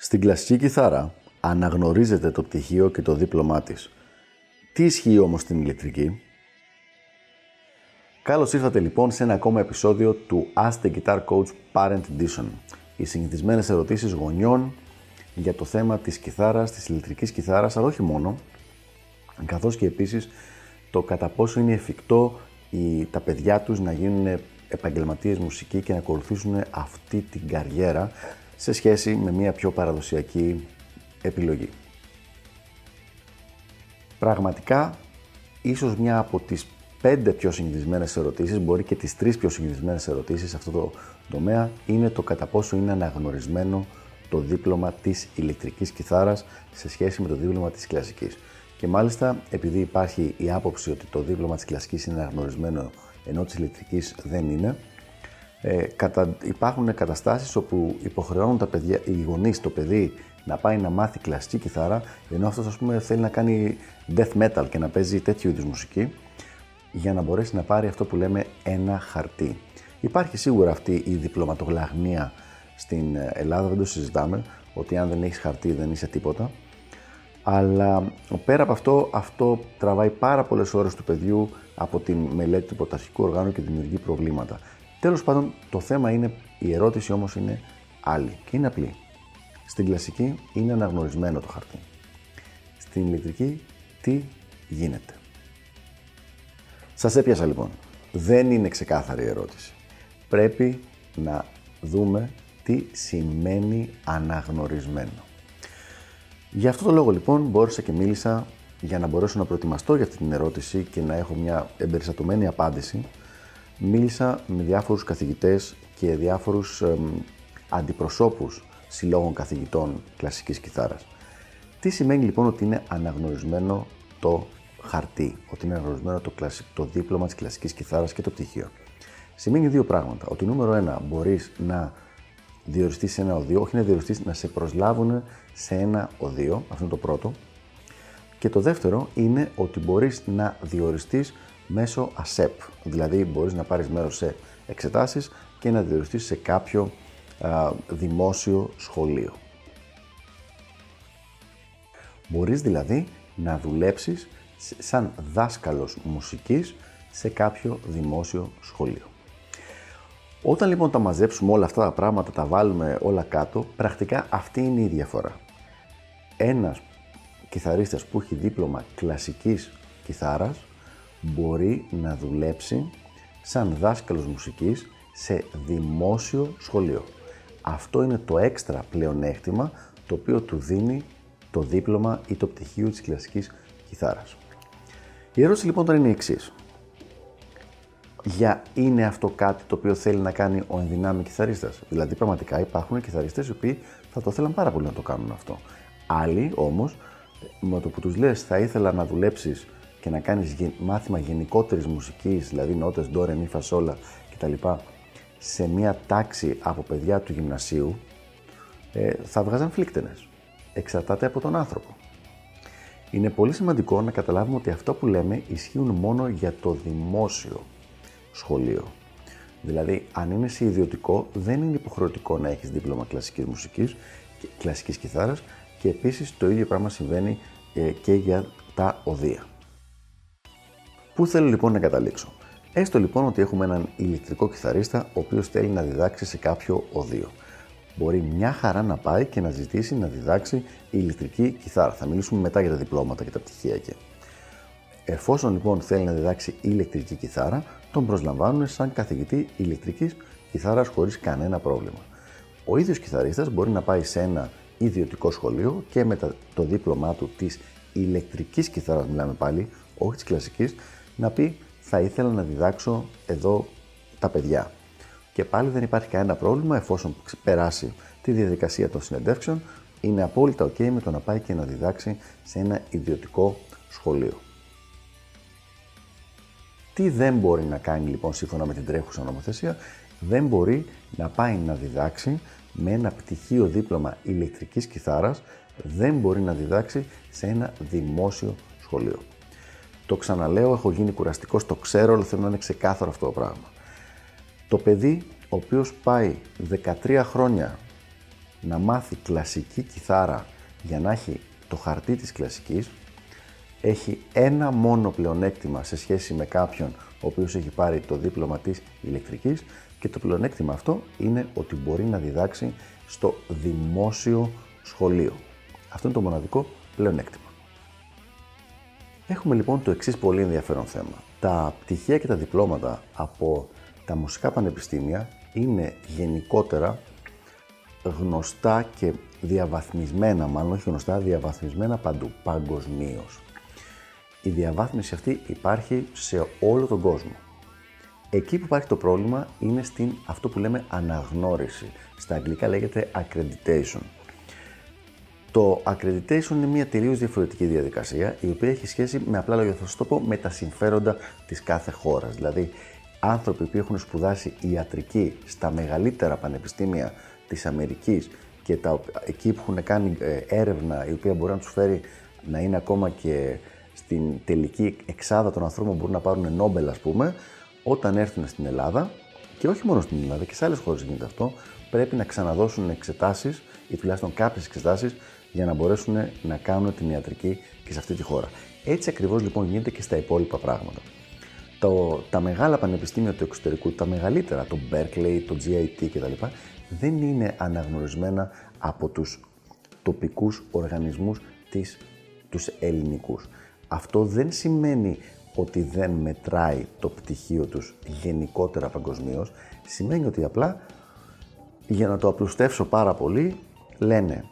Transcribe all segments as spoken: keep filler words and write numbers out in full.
Στην κλασική κιθάρα αναγνωρίζεται το πτυχίο και το δίπλωμά της. Τι ισχύει όμως στην ηλεκτρική? Καλώς ήρθατε λοιπόν σε ένα ακόμα επεισόδιο του Ask the Guitar Coach Parent Edition. Οι συνηθισμένες ερωτήσεις γονιών για το θέμα της κιθάρας, της ηλεκτρικής κιθάρας, αλλά όχι μόνο, καθώς και επίσης το κατά πόσο είναι εφικτό οι, τα παιδιά τους να γίνουν επαγγελματίες μουσικοί και να ακολουθήσουν αυτή την καριέρα σε σχέση με μια πιο παραδοσιακή επιλογή. Πραγματικά, ίσως μια από τις πέντε πιο συνηθισμένες ερωτήσεις, μπορεί και τις τρεις πιο συνηθισμένες ερωτήσεις σε αυτό το τομέα, είναι το κατά πόσο είναι αναγνωρισμένο το δίπλωμα της ηλεκτρικής κιθάρας σε σχέση με το δίπλωμα της κλασικής. Και μάλιστα, επειδή υπάρχει η άποψη ότι το δίπλωμα της κλασικής είναι αναγνωρισμένο ενώ της ηλεκτρικής δεν είναι, Ε, κατα... υπάρχουν καταστάσεις όπου υποχρεώνουν τα παιδιά, οι γονείς, το παιδί να πάει να μάθει κλασική κιθάρα, ενώ αυτός, ας πούμε, θέλει να κάνει death metal και να παίζει τέτοιου είδους μουσική, για να μπορέσει να πάρει αυτό που λέμε ένα χαρτί. Υπάρχει σίγουρα αυτή η διπλωματογλαγνία στην Ελλάδα, δεν το συζητάμε, ότι αν δεν έχεις χαρτί δεν είσαι τίποτα. Αλλά πέρα από αυτό, αυτό τραβάει πάρα πολλές ώρες του παιδιού από τη μελέτη του πρωταρχικού οργάνου και δημιουργεί προβλήματα. Τέλος πάντων, το θέμα είναι, η ερώτηση όμως είναι άλλη και είναι απλή. Στην κλασική είναι αναγνωρισμένο το χαρτί. Στην ηλεκτρική, τι γίνεται? Σας έπιασα λοιπόν. Δεν είναι ξεκάθαρη η ερώτηση. Πρέπει να δούμε τι σημαίνει αναγνωρισμένο. Γι' αυτό το λόγο λοιπόν μπόρεσα και μίλησα για να μπορέσω να προετοιμαστώ για αυτή την ερώτηση και να έχω μια εμπεριστατωμένη απάντηση. Μίλησα με διάφορους καθηγητές και διάφορους ε, αντιπροσώπους συλλόγων καθηγητών κλασικής κιθάρας. Τι σημαίνει λοιπόν ότι είναι αναγνωρισμένο το χαρτί, ότι είναι αναγνωρισμένο το, κλασι... το δίπλωμα της κλασικής κιθάρας και το πτυχίο? Σημαίνει δύο πράγματα. Ότι νούμερο ένα, μπορείς να διοριστείς σε ένα οδείο, όχι να διοριστείς, να σε προσλάβουν σε ένα οδείο, αυτό είναι το πρώτο. Και το δεύτερο είναι ότι μπορείς να διοριστείς μέσω ΑΣΕΠ, δηλαδή μπορείς να πάρεις μέρος σε εξετάσεις και να διοριστείς σε κάποιο α, δημόσιο σχολείο. Μπορείς δηλαδή να δουλέψεις σαν δάσκαλος μουσικής σε κάποιο δημόσιο σχολείο. Όταν λοιπόν τα μαζέψουμε όλα αυτά τα πράγματα, τα βάλουμε όλα κάτω, πρακτικά αυτή είναι η διαφορά. Ένας κιθαρίστας που έχει δίπλωμα κλασικής κιθάρας μπορεί να δουλέψει σαν δάσκαλος μουσικής σε δημόσιο σχολείο. Αυτό είναι το έξτρα πλεονέκτημα το οποίο του δίνει το δίπλωμα ή το πτυχίο της κλασικής κιθάρας. Η ερώτηση λοιπόν τώρα είναι η εξής. Για είναι αυτό κάτι το οποίο θέλει να κάνει ο ενδυνάμει κιθαρίστας? Δηλαδή πραγματικά υπάρχουν κιθαρίστες οι οποίοι θα το θέλαν πάρα πολύ να το κάνουν αυτό. Άλλοι όμως, με το που τους λες θα ήθελα να δουλέψεις και να κάνεις μάθημα γενικότερης μουσικής, δηλαδή νότες, ντο, ρε, μη, φα, σόλα κτλ. Σε μια τάξη από παιδιά του γυμνασίου, ε, θα βγάζαν φλίκτενες. Εξαρτάται από τον άνθρωπο. Είναι πολύ σημαντικό να καταλάβουμε ότι αυτό που λέμε ισχύουν μόνο για το δημόσιο σχολείο. Δηλαδή, αν είναι σε ιδιωτικό, δεν είναι υποχρεωτικό να έχεις δίπλωμα κλασικής μουσικής, κλασικής κιθάρας, και επίσης το ίδιο πράγμα συμβαίνει ε, και για τα οδεία. Πού θέλω λοιπόν να καταλήξω? Έστω λοιπόν ότι έχουμε έναν ηλεκτρικό κιθαρίστα ο οποίος θέλει να διδάξει σε κάποιο οδείο. Μπορεί μια χαρά να πάει και να ζητήσει να διδάξει ηλεκτρική κιθάρα. Θα μιλήσουμε μετά για τα διπλώματα και τα πτυχία εκεί. Εφόσον λοιπόν θέλει να διδάξει ηλεκτρική κιθάρα, τον προσλαμβάνουν σαν καθηγητή ηλεκτρικής κιθάρας χωρίς κανένα πρόβλημα. Ο ίδιος κιθαρίστας μπορεί να πάει σε ένα ιδιωτικό σχολείο και με το δίπλωμά του της ηλεκτρικής κιθάρας, μιλάμε πάλι, όχι της κλασικής, να πει θα ήθελα να διδάξω εδώ τα παιδιά. Και πάλι δεν υπάρχει κανένα πρόβλημα εφόσον περάσει τη διαδικασία των συνεντεύξεων, είναι απόλυτα ok με το να πάει και να διδάξει σε ένα ιδιωτικό σχολείο. Τι δεν μπορεί να κάνει λοιπόν σύμφωνα με την τρέχουσα νομοθεσία? Δεν μπορεί να πάει να διδάξει με ένα πτυχίο δίπλωμα ηλεκτρικής κιθάρας, δεν μπορεί να διδάξει σε ένα δημόσιο σχολείο. Το ξαναλέω, έχω γίνει κουραστικός, το ξέρω, αλλά θέλω να είναι ξεκάθαρο αυτό το πράγμα. Το παιδί, ο οποίος πάει δεκατρία χρόνια να μάθει κλασική κιθάρα για να έχει το χαρτί της κλασικής, έχει ένα μόνο πλεονέκτημα σε σχέση με κάποιον ο οποίος έχει πάρει το δίπλωμα της ηλεκτρικής, και το πλεονέκτημα αυτό είναι ότι μπορεί να διδάξει στο δημόσιο σχολείο. Αυτό είναι το μοναδικό πλεονέκτημα. Έχουμε λοιπόν το εξής πολύ ενδιαφέρον θέμα. Τα πτυχία και τα διπλώματα από τα μουσικά πανεπιστήμια είναι γενικότερα γνωστά και διαβαθμισμένα, μάλλον όχι γνωστά, διαβαθμισμένα παντού, παγκοσμίως. Η διαβάθμιση αυτή υπάρχει σε όλο τον κόσμο. Εκεί που υπάρχει το πρόβλημα είναι στην αυτό που λέμε αναγνώριση. Στα αγγλικά λέγεται accreditation. Το accreditation είναι μια τελείως διαφορετική διαδικασία, η οποία έχει σχέση με, απλά λόγια θα σας το πω, με τα συμφέροντα της κάθε χώρας. Δηλαδή, άνθρωποι που έχουν σπουδάσει ιατρική στα μεγαλύτερα πανεπιστήμια της Αμερικής και τα, εκεί που έχουν κάνει έρευνα η οποία μπορεί να τους φέρει να είναι ακόμα και στην τελική εξάδα των ανθρώπων που μπορούν να πάρουν Νόμπελ, ας πούμε, όταν έρθουν στην Ελλάδα, και όχι μόνο στην Ελλάδα και σε άλλες χώρες γίνεται αυτό, πρέπει να ξαναδώσουν εξετάσεις ή τουλάχιστον κάποιες εξετάσεις για να μπορέσουν να κάνουν την ιατρική και σε αυτή τη χώρα. Έτσι ακριβώς λοιπόν γίνεται και στα υπόλοιπα πράγματα. Το, τα μεγάλα πανεπιστήμια του εξωτερικού, τα μεγαλύτερα, το Berkeley, το τζι άι τι κτλ., δεν είναι αναγνωρισμένα από τους τοπικούς οργανισμούς της, τους ελληνικούς. Αυτό δεν σημαίνει ότι δεν μετράει το πτυχίο τους γενικότερα παγκοσμίως, σημαίνει ότι απλά, για να το απλουστεύσω πάρα πολύ, λένε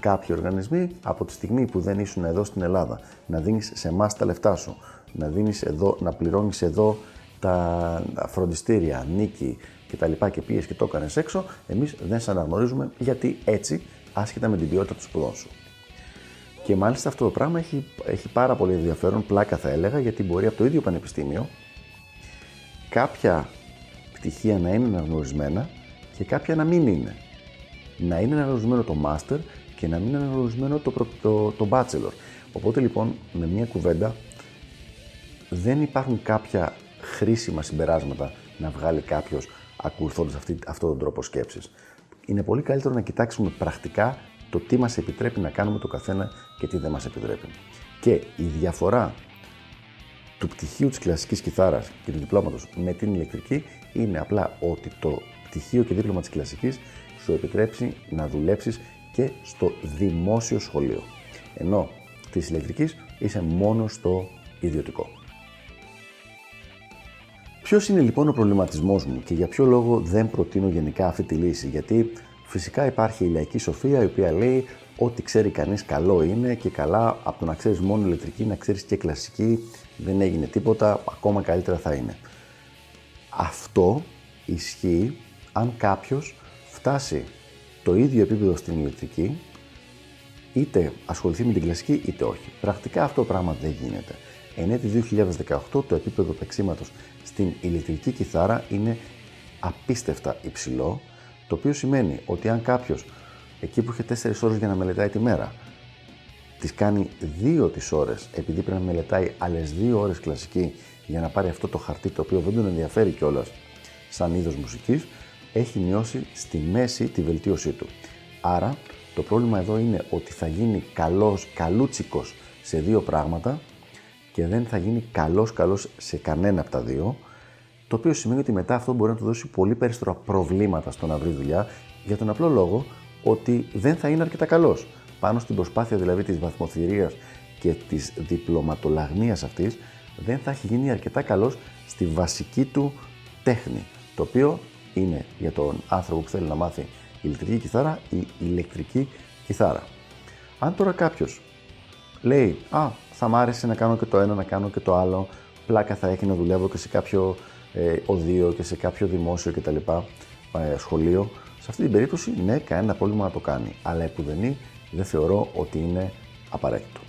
κάποιοι οργανισμοί, από τη στιγμή που δεν ήσουν εδώ στην Ελλάδα, να δίνεις σε εμάς τα λεφτά σου, να, δίνεις εδώ, να πληρώνεις εδώ τα φροντιστήρια, νίκη και τα λοιπά και πήγες και το έκανες έξω, εμείς δεν σε αναγνωρίζουμε, γιατί έτσι, άσχετα με την ποιότητα του σπουδών σου. Και μάλιστα αυτό το πράγμα έχει, έχει πάρα πολύ ενδιαφέρον, πλάκα θα έλεγα, γιατί μπορεί από το ίδιο πανεπιστήμιο κάποια πτυχία να είναι αναγνωρισμένα και κάποια να μην είναι. Να είναι αναγνωρισμένο το master και να μην είναι αναγνωρισμένο το, το, το, το bachelor. Οπότε λοιπόν, με μια κουβέντα, δεν υπάρχουν κάποια χρήσιμα συμπεράσματα να βγάλει κάποιος ακολουθώντας αυτή, αυτόν τον τρόπο σκέψης. Είναι πολύ καλύτερο να κοιτάξουμε πρακτικά το τι μας επιτρέπει να κάνουμε το καθένα και τι δεν μας επιτρέπει. Και η διαφορά του πτυχίου της κλασικής κιθάρας και του διπλώματος με την ηλεκτρική είναι απλά ότι το πτυχίο και δίπλωμα της κλασικής σου επιτρέψει να δουλέψεις και στο δημόσιο σχολείο, ενώ της ηλεκτρικής είσαι μόνο στο ιδιωτικό. Ποιος είναι λοιπόν ο προβληματισμός μου και για ποιο λόγο δεν προτείνω γενικά αυτή τη λύση? Γιατί φυσικά υπάρχει η λαϊκή σοφία, η οποία λέει ότι ξέρει κανείς καλό είναι και καλά από το να ξέρεις μόνο ηλεκτρική, να ξέρεις και κλασική, δεν έγινε τίποτα, ακόμα καλύτερα θα είναι. Αυτό ισχύει αν κάποιος φτάσει το ίδιο επίπεδο στην ηλεκτρική, είτε ασχοληθεί με την κλασική είτε όχι. Πρακτικά αυτό το πράγμα δεν γίνεται. Εν έτη δύο χιλιάδες δεκαοκτώ το επίπεδο παίξηματος στην ηλεκτρική κιθάρα είναι απίστευτα υψηλό, το οποίο σημαίνει ότι αν κάποιος εκεί που είχε τέσσερις ώρες για να μελετάει τη μέρα, τις κάνει δύο τις ώρες, επειδή πρέπει να μελετάει άλλες δύο ώρες κλασική για να πάρει αυτό το χαρτί το οποίο δεν τον ενδιαφέρει κιόλας σαν είδος μουσικής, έχει μειώσει στη μέση τη βελτίωσή του. Άρα το πρόβλημα εδώ είναι ότι θα γίνει καλός, καλούτσικος σε δύο πράγματα και δεν θα γίνει καλός, καλός σε κανένα από τα δύο, το οποίο σημαίνει ότι μετά αυτό μπορεί να του δώσει πολύ περισσότερα προβλήματα στο να βρει δουλειά, για τον απλό λόγο ότι δεν θα είναι αρκετά καλός. Πάνω στην προσπάθεια δηλαδή της βαθμοθυρίας και της διπλωματολαγνίας αυτής, δεν θα έχει γίνει αρκετά καλός στη βασική του τέχνη, το οποίο είναι για τον άνθρωπο που θέλει να μάθει ηλεκτρική κιθάρα η ηλεκτρική κιθάρα. Αν τώρα κάποιος λέει, α, θα μ' άρεσε να κάνω και το ένα, να κάνω και το άλλο. Πλάκα θα έχει να δουλεύω και σε κάποιο ε, οδείο και σε κάποιο δημόσιο κτλ. Ε, σχολείο. Σε αυτή την περίπτωση, ναι, κανένα πρόβλημα να το κάνει. Αλλά επουδενή δεν θεωρώ ότι είναι απαραίτητο.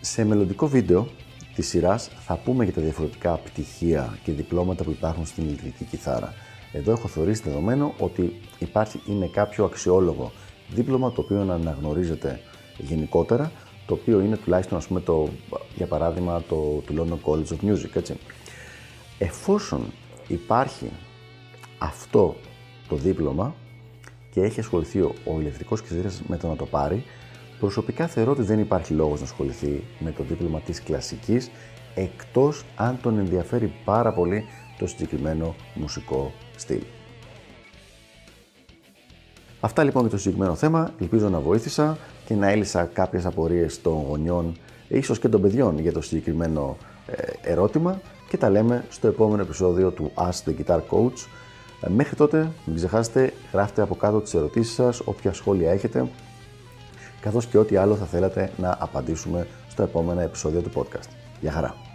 Σε μελλοντικό βίντεο της σειράς θα πούμε για τα διαφορετικά πτυχία και διπλώματα που υπάρχουν στην ηλεκτρική κιθάρα. Εδώ έχω θεωρήσει δεδομένο ότι υπάρχει, είναι κάποιο αξιόλογο δίπλωμα το οποίο να αναγνωρίζεται γενικότερα, το οποίο είναι τουλάχιστον, ας πούμε, το, για παράδειγμα, το, του London College of Music, έτσι. Εφόσον υπάρχει αυτό το δίπλωμα και έχει ασχοληθεί ο ηλεκτρικός κιθαρίστας με το να το πάρει, προσωπικά θεωρώ ότι δεν υπάρχει λόγος να ασχοληθεί με το δίπλωμα της κλασικής, εκτός αν τον ενδιαφέρει πάρα πολύ το συγκεκριμένο μουσικό στυλ. Αυτά λοιπόν για το συγκεκριμένο θέμα. Ελπίζω να βοήθησα και να έλυσα κάποιες απορίες των γονιών, ίσως και των παιδιών, για το συγκεκριμένο ερώτημα, και τα λέμε στο επόμενο επεισόδιο του Ask the Guitar Coach. Μέχρι τότε, μην ξεχάσετε, γράφτε από κάτω τις ερωτήσεις σας, όποια σχόλια έχετε, καθώς και ό,τι άλλο θα θέλατε να απαντήσουμε στα επόμενα επεισόδια του podcast. Γεια χαρά!